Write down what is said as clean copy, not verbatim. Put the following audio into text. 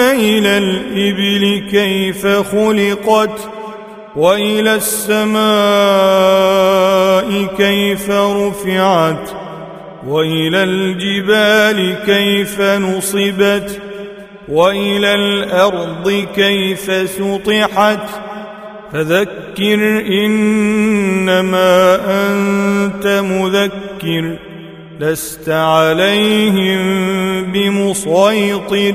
إلى الإبل كيف خلقت وإلى السماء كيف رفعت وإلى الجبال كيف نصبت وإلى الأرض كيف سطحت فذكر إنما أنت مذكر لست عليهم بمسيطر